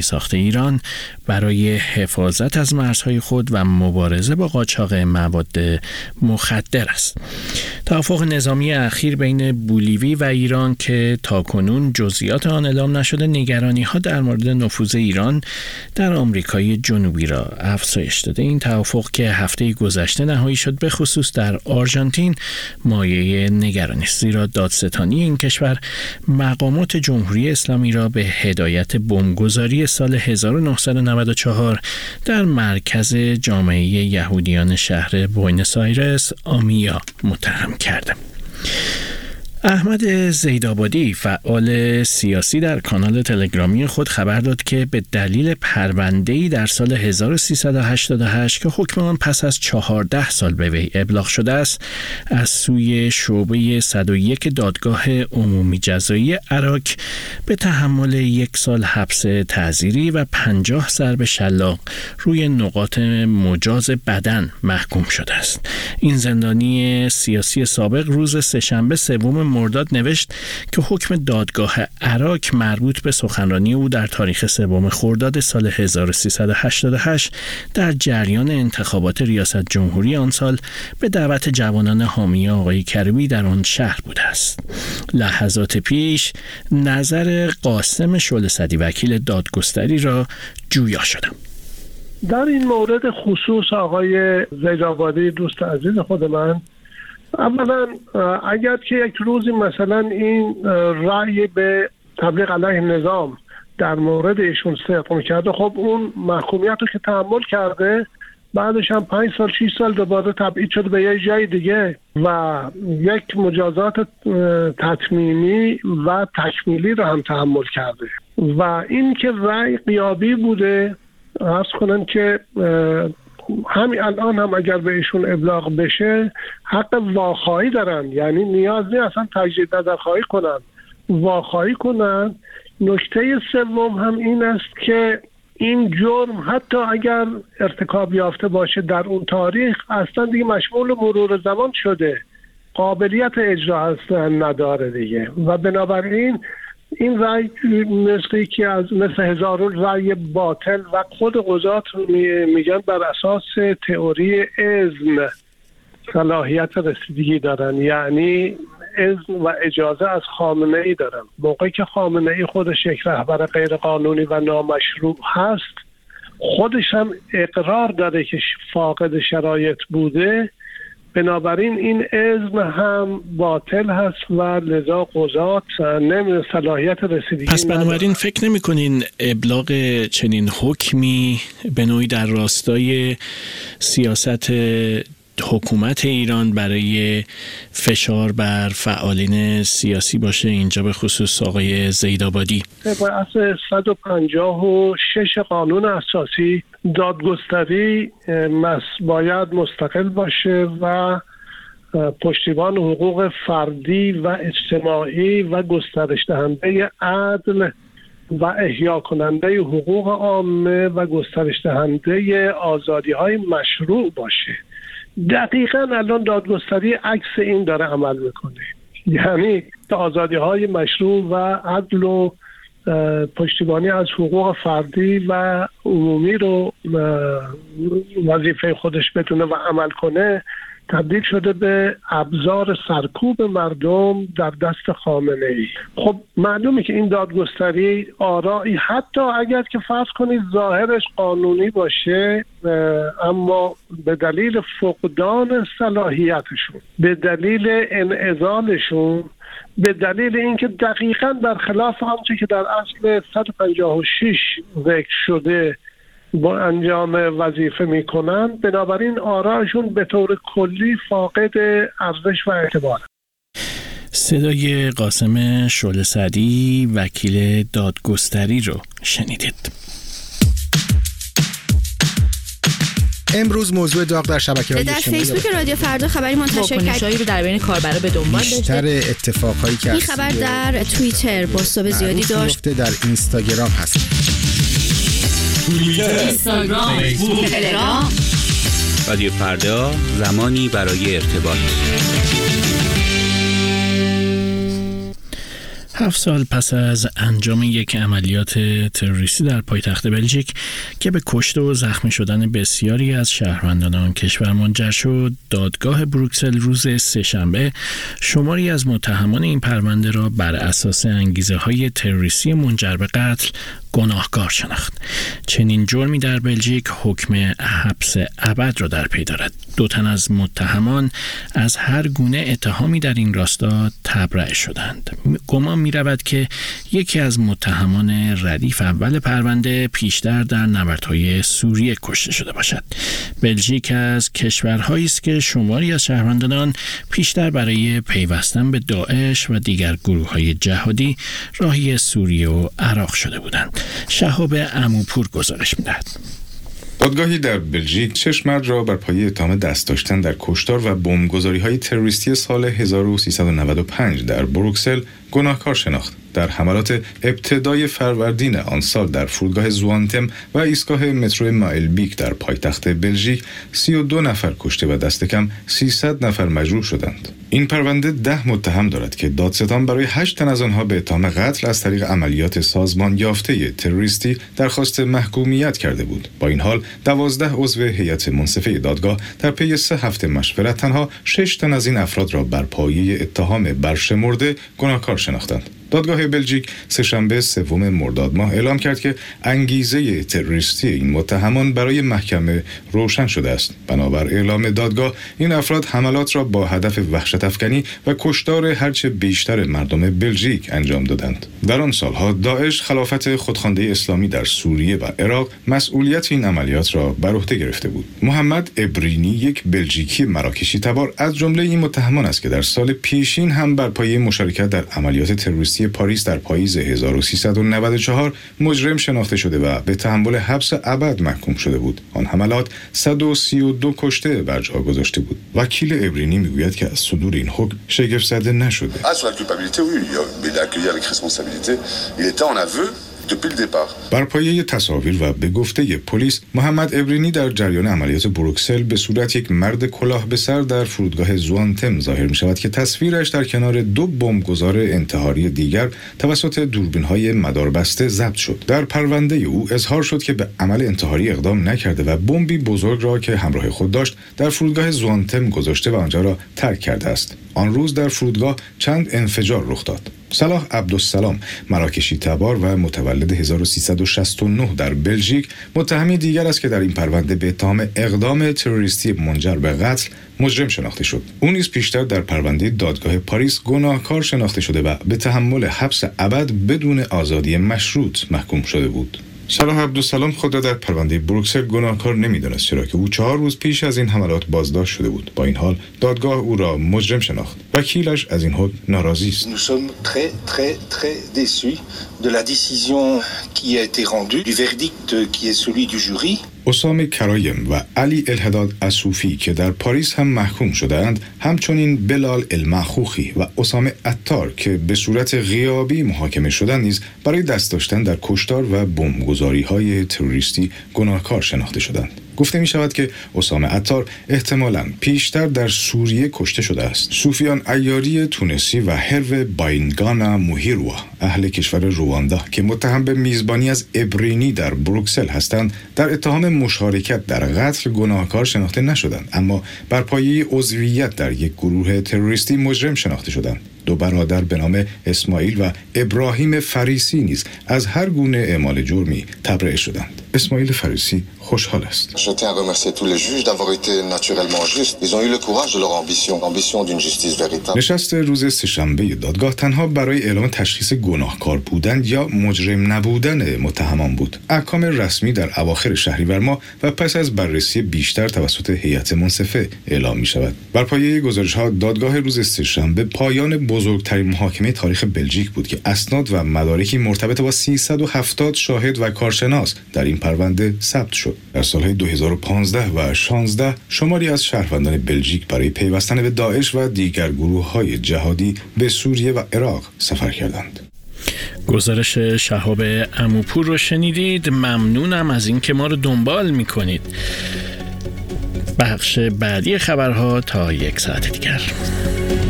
کارخانه‌های ساخت ایران برای حفاظت از مرزهای خود و مبارزه با قاچاق مواد مخدر است. توافق نظامی اخیر بین بولیوی و ایران که تاکنون جزئیات آن اعلام نشده، نگرانی‌ها در مورد نفوذ ایران در آمریکای جنوبی را افزایش داده. این توافق که هفته گذشته نهایی شد، به خصوص در آرژانتین مایه نگرانی است، زیرا دادستانی این کشور مقامات جمهوری اسلامی را به هدایت بمبگذاری سال 1994 در مرکز جامعه یهودیان شهر بوئنوس آیرس آمیا متهم کرده. احمد زیدآبادی، فعال سیاسی، در کانال تلگرامی خود خبر داد که به دلیل پرونده‌ای در سال 1388 که حکم آن پس از 14 سال به وی ابلاغ شده است، از سوی شعبه 101 دادگاه عمومی جزایی عراق به تحمل 1 سال حبس تعزیری و 50 ضرب شلاق روی نقاط مجاز بدن محکوم شده است. این زندانی سیاسی سابق روز سه‌شنبه 3 مرداد نوشت که حکم دادگاه عراق مربوط به سخنرانی او در تاریخ 3 خرداد سال 1388 در جریان انتخابات ریاست جمهوری آن سال به دعوت جوانان حامی آقای کریمی در آن شهر بوده است. لحظات پیش نظر قاسم شلصدری وکیل دادگستری را جویا شدم. در این مورد خصوص آقای زیدآبادی دوست عزیز خود من، اولا اگر که یک روزی مثلا این رأی به تبلیغ علیه نظام در مورد ایشون استفاده کرده، خب اون محکومیت رو که تحمل کرده، بعدش هم 5 سال 6 سال دوباره تبعید شده به یه جای دیگه و یک مجازات تطمیمی و تکمیلی رو هم تحمل کرده و این که رأی غیابی بوده، عرض کنم که همین الان هم اگر به ایشون ابلاغ بشه حق واخایی دارن، یعنی نیاز نیست اصلا تجدید نظر خواهی کنن، واخایی کنن. نکته سوم هم این است که این جرم حتی اگر ارتکاب یافته باشه در اون تاریخ، اصلا دیگه مشمول مرور زمان شده، قابلیت اجرا اصلا نداره دیگه و بنابراین این رأی مثل که از مثل هزاران رأی باطل و خود قضات میگن بر اساس تئوری اذن صلاحیت رسیدگی دارن، یعنی اذن و اجازه از خامنه‌ای دارن. موقعی که خامنه‌ای خودش یک رهبر غیر قانونی و نامشروع هست، خودش هم اقرار داره که فاقد شرایط بوده، بنابراین این اذن هم باطل هست و لذا قضات صلاحیت رسیدگی. پس بنابراین فکر نمی‌کنین ابلاغ چنین حکمی به نوعی در راستای سیاست حکومت ایران برای فشار بر فعالین سیاسی باشه، اینجا به خصوص آقای زیدآبادی؟ بر اساس 156 قانون اساسی دادگستری باید مستقل باشه و پشتیبان حقوق فردی و اجتماعی و گسترش دهنده عدل و احیا کننده حقوق عامه و گسترش دهنده آزادی‌های مشروع باشه. دقیقاً الان دادگستری عکس این داره عمل میکنه، یعنی آزادی‌های مشروع و عدل و پشتیبانی از حقوق فردی و عمومی رو وظیفه خودش بتونه و عمل کنه، تبدیل شده به ابزار سرکوب مردم در دست خامنه‌ای. خب معلومه که این دادگستری آرایی، حتی اگر که فرض کنید ظاهرش قانونی باشه، اما به دلیل فقدان صلاحیتشون، به دلیل انعزالشون، به دلیل اینکه دقیقاً برخلاف آنچه که در اصل 156 ذکر شده با انجام وظیفه میکنن، بنابراین آرایشون به طور کلی فاقد ارزش و اعتبار. صدای قاسم شلصدری وکیل دادگستری رو شنیدید. امروز موضوع داغ در شبکه‌های اجتماعی در فیسبوک رادیو فردا خبری منتشر کرد که در بین کاربرا به دنبال بیشتر اتفاقایی که این خبر در توییتر با سوء زیادی داشت، در اینستاگرام هست، اینستاگرام، فیسبوک، تلگرام. رادیو فردا، زمانی برای ارتباط. 7 سال پس از انجام یک عملیات تروریستی در پایتخت بلژیک که به کشته و زخمی شدن بسیاری از شهروندان آن کشور منجر شد، دادگاه بروکسل روز 3 شنبه شماری از متهمان این پرونده را بر اساس انگیزه‌های تروریستی منجر به قتل گناهکار شناخت. چنین جرمی در بلژیک حکم حبس ابد را در پی دارد. 2 تن از متهمان از هر گونه اتهامی در این راستا تبرئه شدند. گمان می‌رود که یکی از متهمان ردیف اول پرونده پیشتر در نبردهای سوریه کشته شده باشد. بلژیک از کشورهایی است که شماری از شهروندان آن پیشتر برای پیوستن به داعش و دیگر گروه‌های جهادی راهی سوریه و عراق شده بودند. شهاب امیرپور گزارش می‌دهد. دادگاهی در بلژیک 6 مرد را بر پایه اتهام دست داشتن در کشتار و بمبگذاری‌های تروریستی سال 1395 در بروکسل گناهکار شناخت. در حملات ابتدای فروردین آن سال در فرودگاه زوانتم و ایستگاه مترو مایل بیک در پایتخت بلژیک 32 نفر کشته و دست کم 300 نفر مجروح شدند. این پرونده 10 متهم دارد که دادستان برای 8 تن از آنها به اتهام قتل از طریق عملیات سازمان یافته تروریستی درخواست محکومیت کرده بود. با این حال 12 عضو هیئت منصفه دادگاه در پی 3 هفته مشورت تنها 6 تن از این افراد را بر پایه اتهام برشمرده گناهکار شناختند. دادگاه بلژیک سه‌شنبه 3 مرداد ماه اعلام کرد که انگیزه تروریستی این متهمان برای محکمه روشن شده است. بنابر اعلام دادگاه این افراد حملات را با هدف وحشت افکنی و کشتار هرچه بیشتر مردم بلژیک انجام دادند. در آن سالها داعش، خلافت خودخوانده اسلامی در سوریه و عراق، مسئولیت این عملیات را بر عهده گرفته بود. محمد ابرینی، یک بلژیکی مراکشی تبار، از جمله این متهمان است که در سال پیشین هم بر پایه مشارکت در عملیات تروریستی پاریس در پاییز 1394 مجرم شناخته شده و به تحمل حبس ابد محکوم شده بود. آن حملات 132 کشته بر جا گذاشته بود. وکیل ابرینی میگوید که از صدور این حکم شگفت زده نشده. بر پایه تصاویر و به گفته پلیس، محمد ابرینی در جریان عملیات بروکسل به صورت یک مرد کلاه به سر در فرودگاه زوانتم ظاهر می شود که تصویرش در کنار 2 بمبگذار انتحاری دیگر توسط دوربین‌های مداربسته ضبط شد. در پرونده او اظهار شد که به عمل انتحاری اقدام نکرده و بمبی بزرگ را که همراه خود داشت در فرودگاه زوانتم گذاشته و آنجا را ترک کرده است. آن روز در فرودگاه چند انفجار رخ داد. صلاح عبدالسلام، مراکشی تبار و متولد 1369 در بلژیک، متهم دیگر است که در این پرونده به اتهام اقدام تروریستی منجر به قتل مجرم شناخته شد. او نیز پیشتر در پرونده دادگاه پاریس گناهکار شناخته شده و به تحمل حبس ابد بدون آزادی مشروط محکوم شده بود. صلاح عبدالسلام خود را در پرونده بروکسل گناهکار نمی‌دانست، چرا که او 4 روز پیش از این حملات بازداشت شده بود. با این حال دادگاه او را مجرم شناخت. وکیلش از این حکم ناراضی است. Nous sommes très très très déçus de la décision qui a été rendue, du verdict qui est celui du jury. اسامه کریم و علی الهدایی اسوفی که در پاریس هم محکوم شدند، همچنین بلال الماخوخی و اسامه عطار که به صورت غیابی محاکمه شدند نیز برای دست داشتن در کشتار و بمبگذاری‌های تروریستی گناهکار شناخته شدند. گفته می شود که اسامه عطار احتمالاً پیشتر در سوریه کشته شده است. سوفیان عیاری تونسی و هروه باینگانا موهیرو، اهل کشور رواندا، که متهم به میزبانی از ابرینی در بروکسل هستند، در اتهام مشارکت در قتل گناهکار شناخته نشدند، اما بر پایه عضویت در یک گروه تروریستی مجرم شناخته شدند. 2 برادر به نام اسماعیل و ابراهیم فریسی نیز از هر گونه اعمال جرمی تبرئه شدند. اسماعیل فریسی خوشحال است. نشست روز 3 شنبه دادگاه تنها برای اعلام تشخیص گناهکار بودن یا مجرم نبودن متهمان بود. احکام رسمی در اواخر شهریور ماه و پس از بررسی بیشتر توسط هیئت منصفه اعلام می شود. بر پایه گزارش‌ها دادگاه روز 3 شنبه پایان بزرگترین محاکمه تاریخ بلژیک بود که اسناد و مدارکی مرتبط با 370 شاهد و کارشناس در این پرونده ثبت شد. در سالهای 2015 و 16 شماری از شهروندان بلژیک برای پیوستن به داعش و دیگر گروه‌های جهادی به سوریه و عراق سفر کردند. گزارش شهاب امیرپور رو شنیدید. ممنونم از اینکه ما رو دنبال می‌کنید. بخش بعدی خبرها تا 1 ساعت دیگر.